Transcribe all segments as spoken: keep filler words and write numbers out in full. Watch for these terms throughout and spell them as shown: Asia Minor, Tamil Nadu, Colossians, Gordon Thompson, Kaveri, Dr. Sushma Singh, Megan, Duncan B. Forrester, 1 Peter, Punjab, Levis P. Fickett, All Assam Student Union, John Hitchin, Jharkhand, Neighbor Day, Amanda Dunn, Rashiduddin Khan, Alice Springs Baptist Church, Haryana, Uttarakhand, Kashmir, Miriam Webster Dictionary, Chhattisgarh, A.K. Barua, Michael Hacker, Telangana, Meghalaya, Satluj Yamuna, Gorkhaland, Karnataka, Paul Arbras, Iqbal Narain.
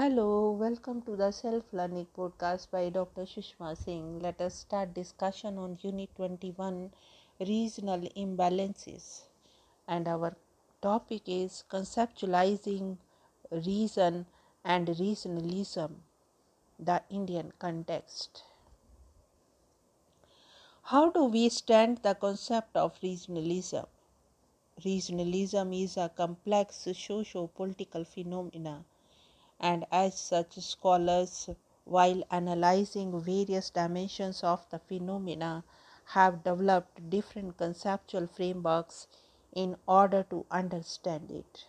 Hello, welcome to the self-learning podcast by Doctor Sushma Singh. Let us start discussion on Unit twenty-one, Regional Imbalances. And our topic is Conceptualizing Reason and Regionalism, the Indian Context. How do we stand the concept of regionalism? Regionalism is a complex socio-political phenomena, and as such, scholars, while analyzing various dimensions of the phenomena, have developed different conceptual frameworks in order to understand it.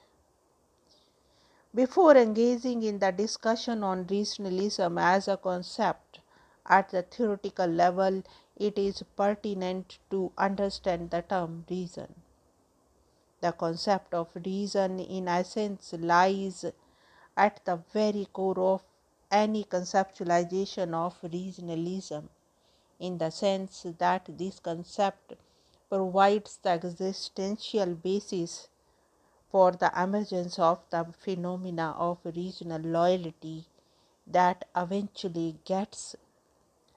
Before engaging in the discussion on regionalism as a concept at the theoretical level, it is pertinent to understand the term reason. The concept of reason, in essence, lies at the very core of any conceptualization of regionalism, in the sense that this concept provides the existential basis for the emergence of the phenomena of regional loyalty that eventually gets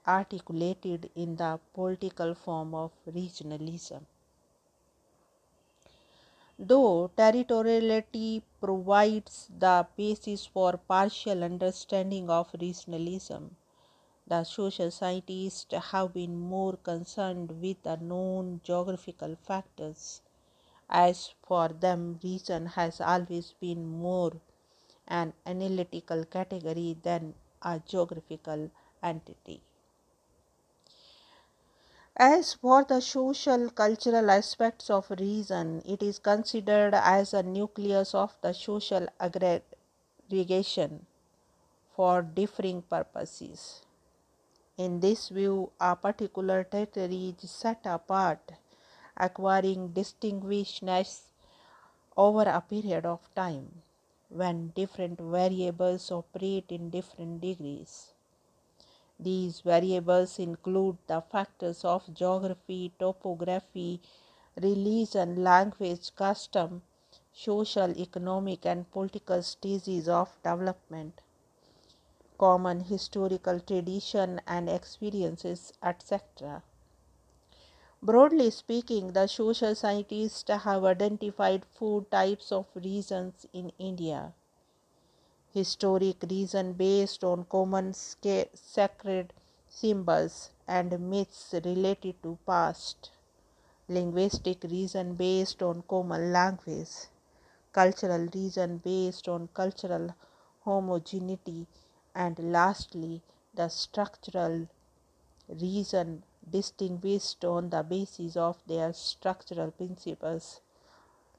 articulated in the political form of regionalism. Though territoriality provides the basis for partial understanding of regionalism, the social scientists have been more concerned with the known geographical factors, as for them region has always been more an analytical category than a geographical entity. As for the social cultural aspects of reason, it is considered as a nucleus of the social aggregation for differing purposes. In this view, a particular territory is set apart, acquiring distinguishedness over a period of time when different variables operate in different degrees. These variables include the factors of geography, topography, religion, language, custom, social, economic, and political stages of development, common historical tradition and experiences, et cetera. Broadly speaking, the social scientists have identified four types of reasons in India: historic reason based on common sca- sacred symbols and myths related to past, linguistic reason based on common language, cultural reason based on cultural homogeneity, and lastly, the structural reason distinguished on the basis of their structural principles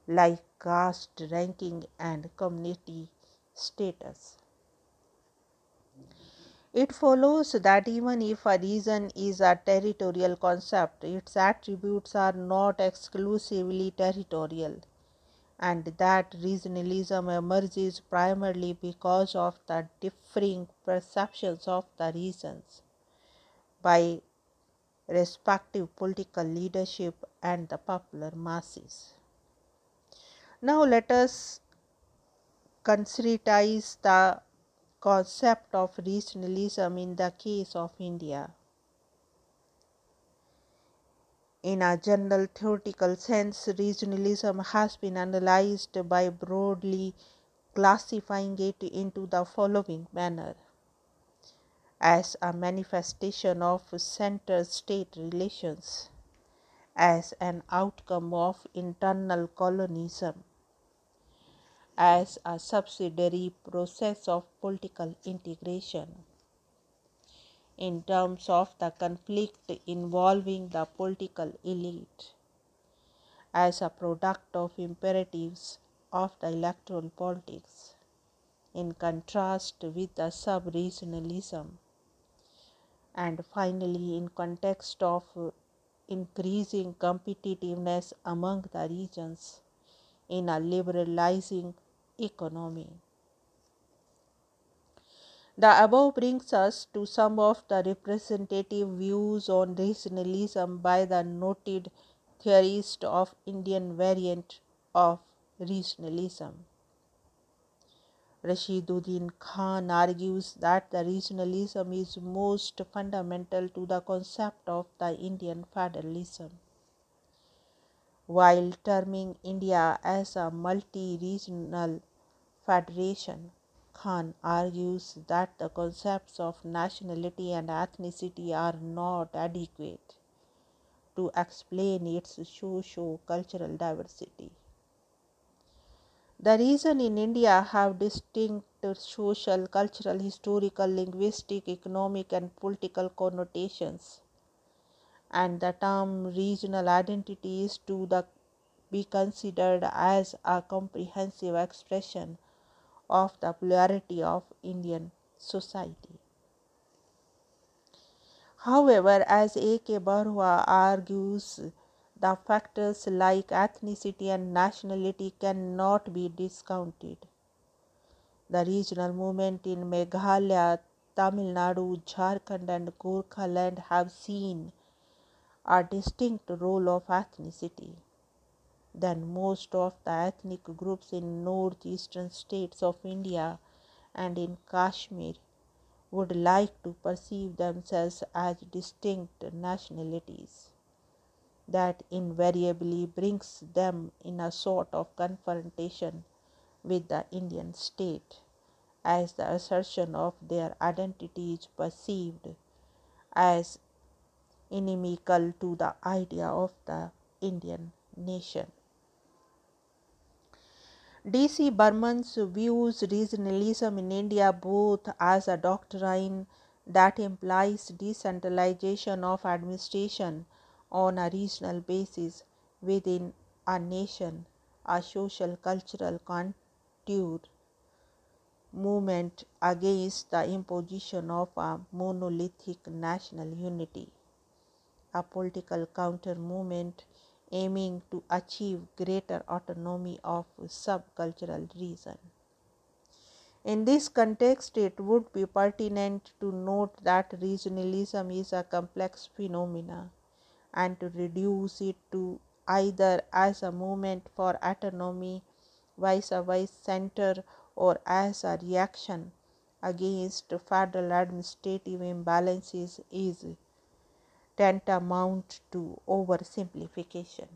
like caste, ranking, and community status. It follows that even if a reason is a territorial concept, its attributes are not exclusively territorial, and that regionalism emerges primarily because of the differing perceptions of the reasons by respective political leadership and the popular masses. Now let us concretize the concept of regionalism in the case of India. In a general theoretical sense, regionalism has been analyzed by broadly classifying it into the following manner: as a manifestation of center-state relations, as an outcome of internal colonialism, as a subsidiary process of political integration, in terms of the conflict involving the political elite, as a product of imperatives of the electoral politics, in contrast with the sub-regionalism, and finally in context of increasing competitiveness among the regions in a liberalizing economy. The above brings us to some of the representative views on regionalism by the noted theorist of Indian variant of regionalism, Rashiduddin Khan argues that the regionalism is most fundamental to the concept of the Indian federalism. While terming India as a multi-regional federation, Khan argues that the concepts of nationality and ethnicity are not adequate to explain its socio-cultural diversity. The regions in India have distinct social, cultural, historical, linguistic, economic, and political connotations, and the term regional identity is to the, be considered as a comprehensive expression of the plurality of Indian society. However, as A K Barua argues, the factors like ethnicity and nationality cannot be discounted. The regional movement in Meghalaya, Tamil Nadu, Jharkhand, and Gorkhaland have seen a distinct role of ethnicity. Then most of the ethnic groups in northeastern states of India and in Kashmir would like to perceive themselves as distinct nationalities. That invariably brings them in a sort of confrontation with the Indian state, as the assertion of their identity is perceived as inimical to the idea of the Indian nation. D C Burman's views regionalism in India both as a doctrine that implies decentralization of administration on a regional basis within a nation, a social cultural contour movement against the imposition of a monolithic national unity, a political counter movement aiming to achieve greater autonomy of subcultural reason. In this context, it would be pertinent to note that regionalism is a complex phenomena, and to reduce it to either as a movement for autonomy, vice versa center, or as a reaction against federal administrative imbalances is tantamount to oversimplification.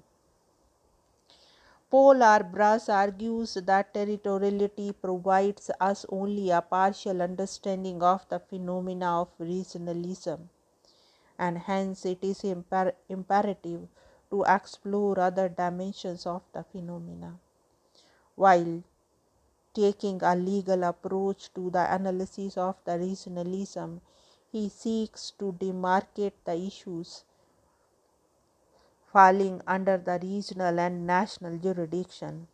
Paul Arbras argues that territoriality provides us only a partial understanding of the phenomena of regionalism, and hence it is imper- imperative to explore other dimensions of the phenomena. While taking a legal approach to the analysis of the regionalism, he seeks to demarcate the issues falling under the regional and national jurisdiction.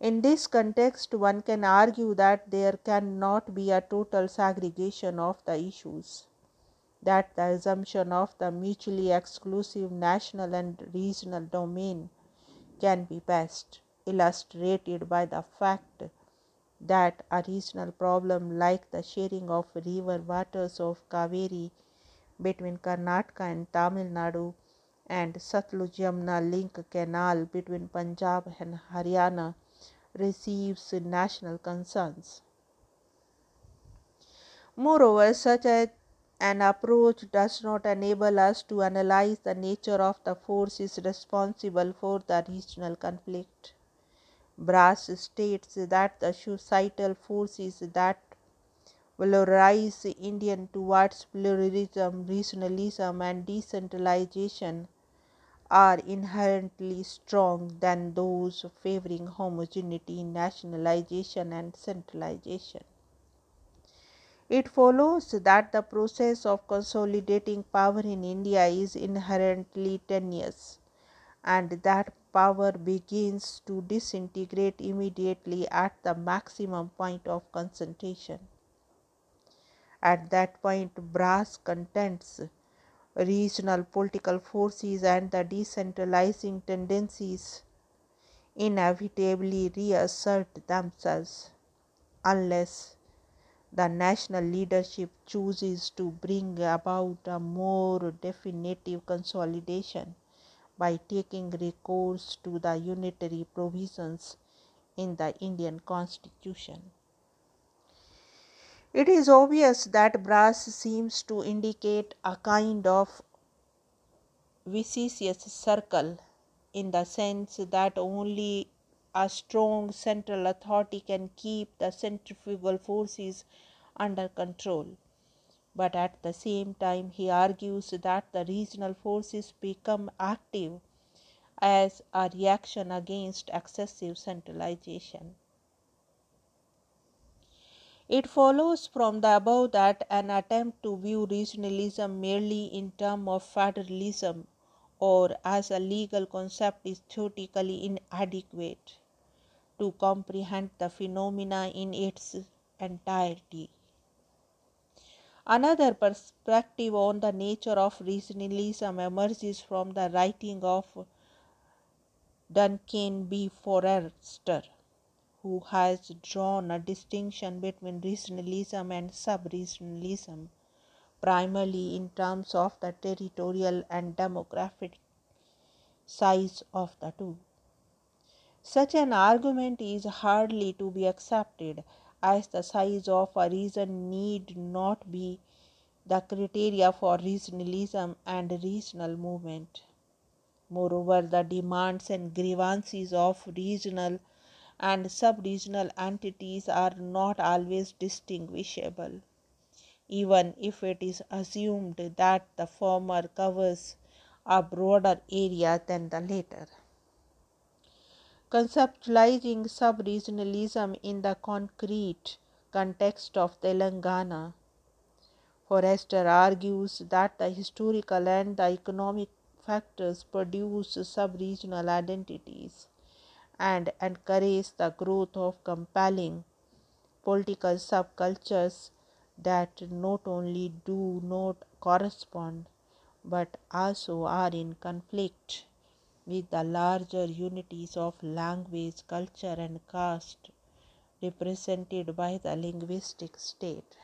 In this context, one can argue that there cannot be a total segregation of the issues, that the assumption of the mutually exclusive national and regional domain can be best illustrated by the fact that a regional problem like the sharing of river waters of Kaveri between Karnataka and Tamil Nadu and Satluj Yamuna link canal between Punjab and Haryana receives national concerns. Moreover, such a An approach does not enable us to analyze the nature of the forces responsible for the regional conflict. Brass states that the societal forces that valorize Indian towards pluralism, regionalism, and decentralization are inherently stronger than those favoring homogeneity, nationalization, and centralization. It follows that the process of consolidating power in India is inherently tenuous, and that power begins to disintegrate immediately at the maximum point of concentration. At that point, Brass contends, regional political forces and the decentralizing tendencies inevitably reassert themselves, unless the national leadership chooses to bring about a more definitive consolidation by taking recourse to the unitary provisions in the Indian Constitution. It is obvious that Brass seems to indicate a kind of vicious circle, in the sense that only a strong central authority can keep the centrifugal forces under control. But at the same time, he argues that the regional forces become active as a reaction against excessive centralization. It follows from the above that an attempt to view regionalism merely in terms of federalism or as a legal concept is theoretically inadequate to comprehend the phenomena in its entirety. Another perspective on the nature of regionalism emerges from the writing of Duncan B. Forrester, who has drawn a distinction between regionalism and sub-regionalism, primarily in terms of the territorial and demographic size of the two. Such an argument is hardly to be accepted, as the size of a region need not be the criteria for regionalism and regional movement. Moreover, the demands and grievances of regional and sub-regional entities are not always distinguishable, even if it is assumed that the former covers a broader area than the latter. Conceptualizing sub-regionalism in the concrete context of Telangana, Forrester argues that the historical and the economic factors produce sub-regional identities and encourage the growth of compelling political subcultures that not only do not correspond but also are in conflict with the larger unities of language, culture, and caste represented by the linguistic state.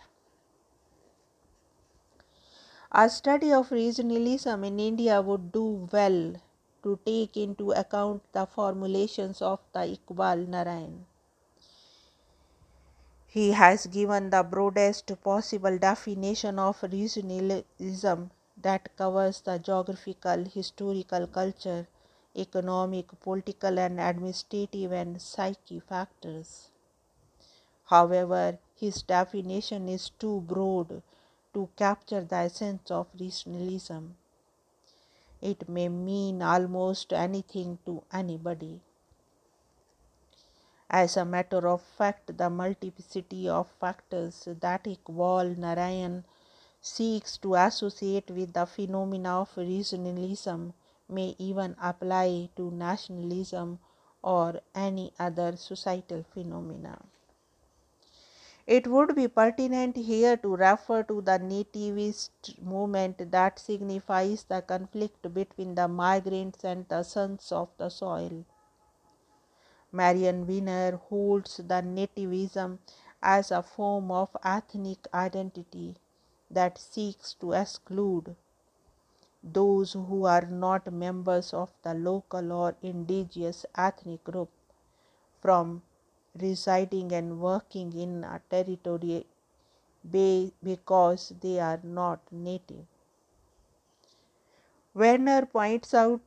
A study of regionalism in India would do well to take into account the formulations of the Iqbal Narain. He has given the broadest possible definition of regionalism that covers the geographical, historical, culture, economic, political, and administrative and psyche factors. However, his definition is too broad to capture the essence of regionalism. It may mean almost anything to anybody. As a matter of fact, the multiplicity of factors that Iqbal Narain seeks to associate with the phenomena of regionalism may even apply to nationalism or any other societal phenomena. It would be pertinent here to refer to the nativist movement that signifies the conflict between the migrants and the sons of the soil. Marian Wiener holds the nativism as a form of ethnic identity that seeks to exclude those who are not members of the local or indigenous ethnic group from residing and working in a territory because they are not native. Werner points out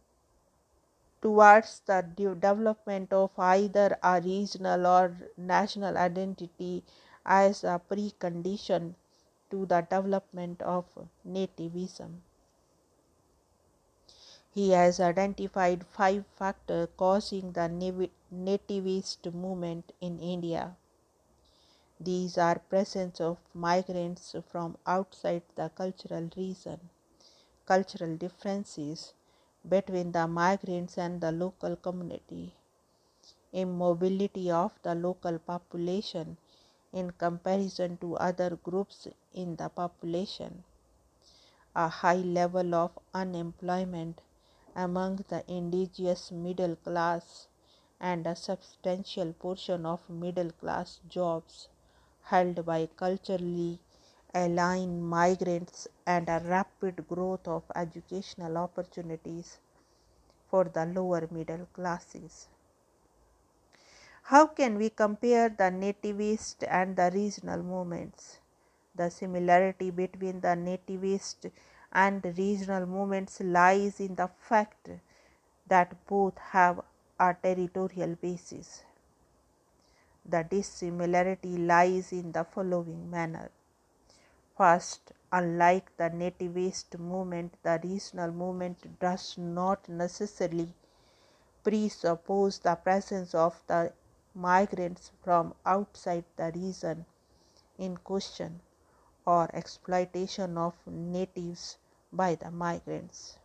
towards the de- development of either a regional or national identity as a precondition to the development of nativism. He has identified five factors causing the nav- nativist movement in India. These are presence of migrants from outside the cultural region, cultural differences between the migrants and the local community, immobility of the local population in comparison to other groups in the population, a high level of unemployment among the indigenous middle class, and a substantial portion of middle class jobs held by culturally aligned migrants, and a rapid growth of educational opportunities for the lower middle classes. How can we compare the nativist and the regional movements? The similarity between the nativist and regional movements lies in the fact that both have a territorial basis. The dissimilarity lies in the following manner. First, unlike the nativist movement, the regional movement does not necessarily presuppose the presence of the migrants from outside the region in question or exploitation of natives by the migrants.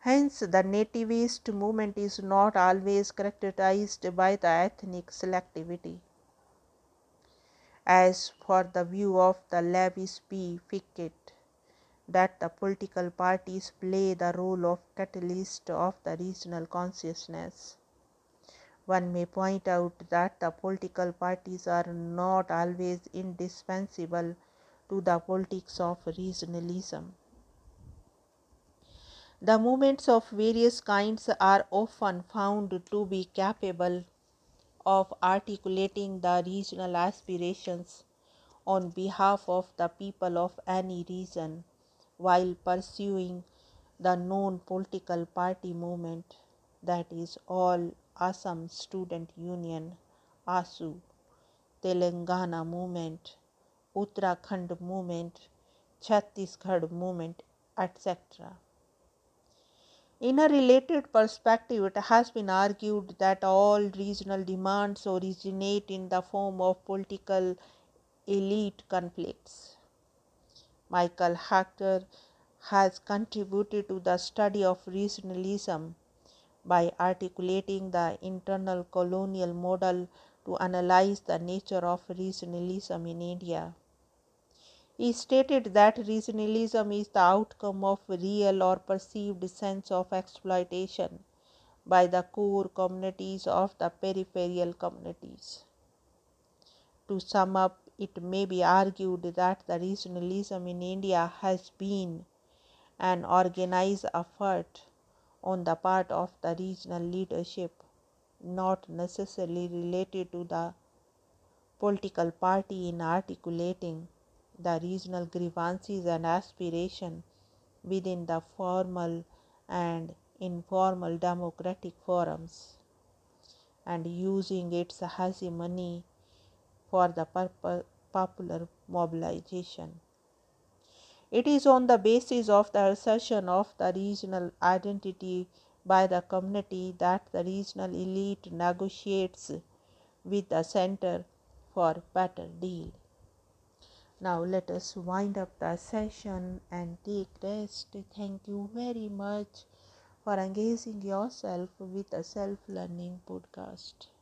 Hence, the nativist movement is not always characterized by the ethnic selectivity. As for the view of the Levis P. Fickett, that the political parties play the role of catalyst of the regional consciousness, one may point out that the political parties are not always indispensable to the politics of regionalism. The movements of various kinds are often found to be capable of articulating the regional aspirations on behalf of the people of any region while pursuing the known political party movement, that is All Assam Student Union, A S U, Telangana movement, Uttarakhand movement, Chhattisgarh movement, et cetera. In a related perspective, it has been argued that all regional demands originate in the form of political elite conflicts. Michael Hacker has contributed to the study of regionalism by articulating the internal colonial model to analyze the nature of regionalism in India. He stated that regionalism is the outcome of real or perceived sense of exploitation by the core communities of the peripheral communities. To sum up, it may be argued that the regionalism in India has been an organized effort on the part of the regional leadership, not necessarily related to the political party in articulating the regional grievances and aspiration within the formal and informal democratic forums, and using its hegemony for the purpose popular mobilization. It is on the basis of the assertion of the regional identity by the community that the regional elite negotiates with the center for better deal. Now let us wind up the session and take rest. Thank you very much for engaging yourself with the Self Learning Podcast.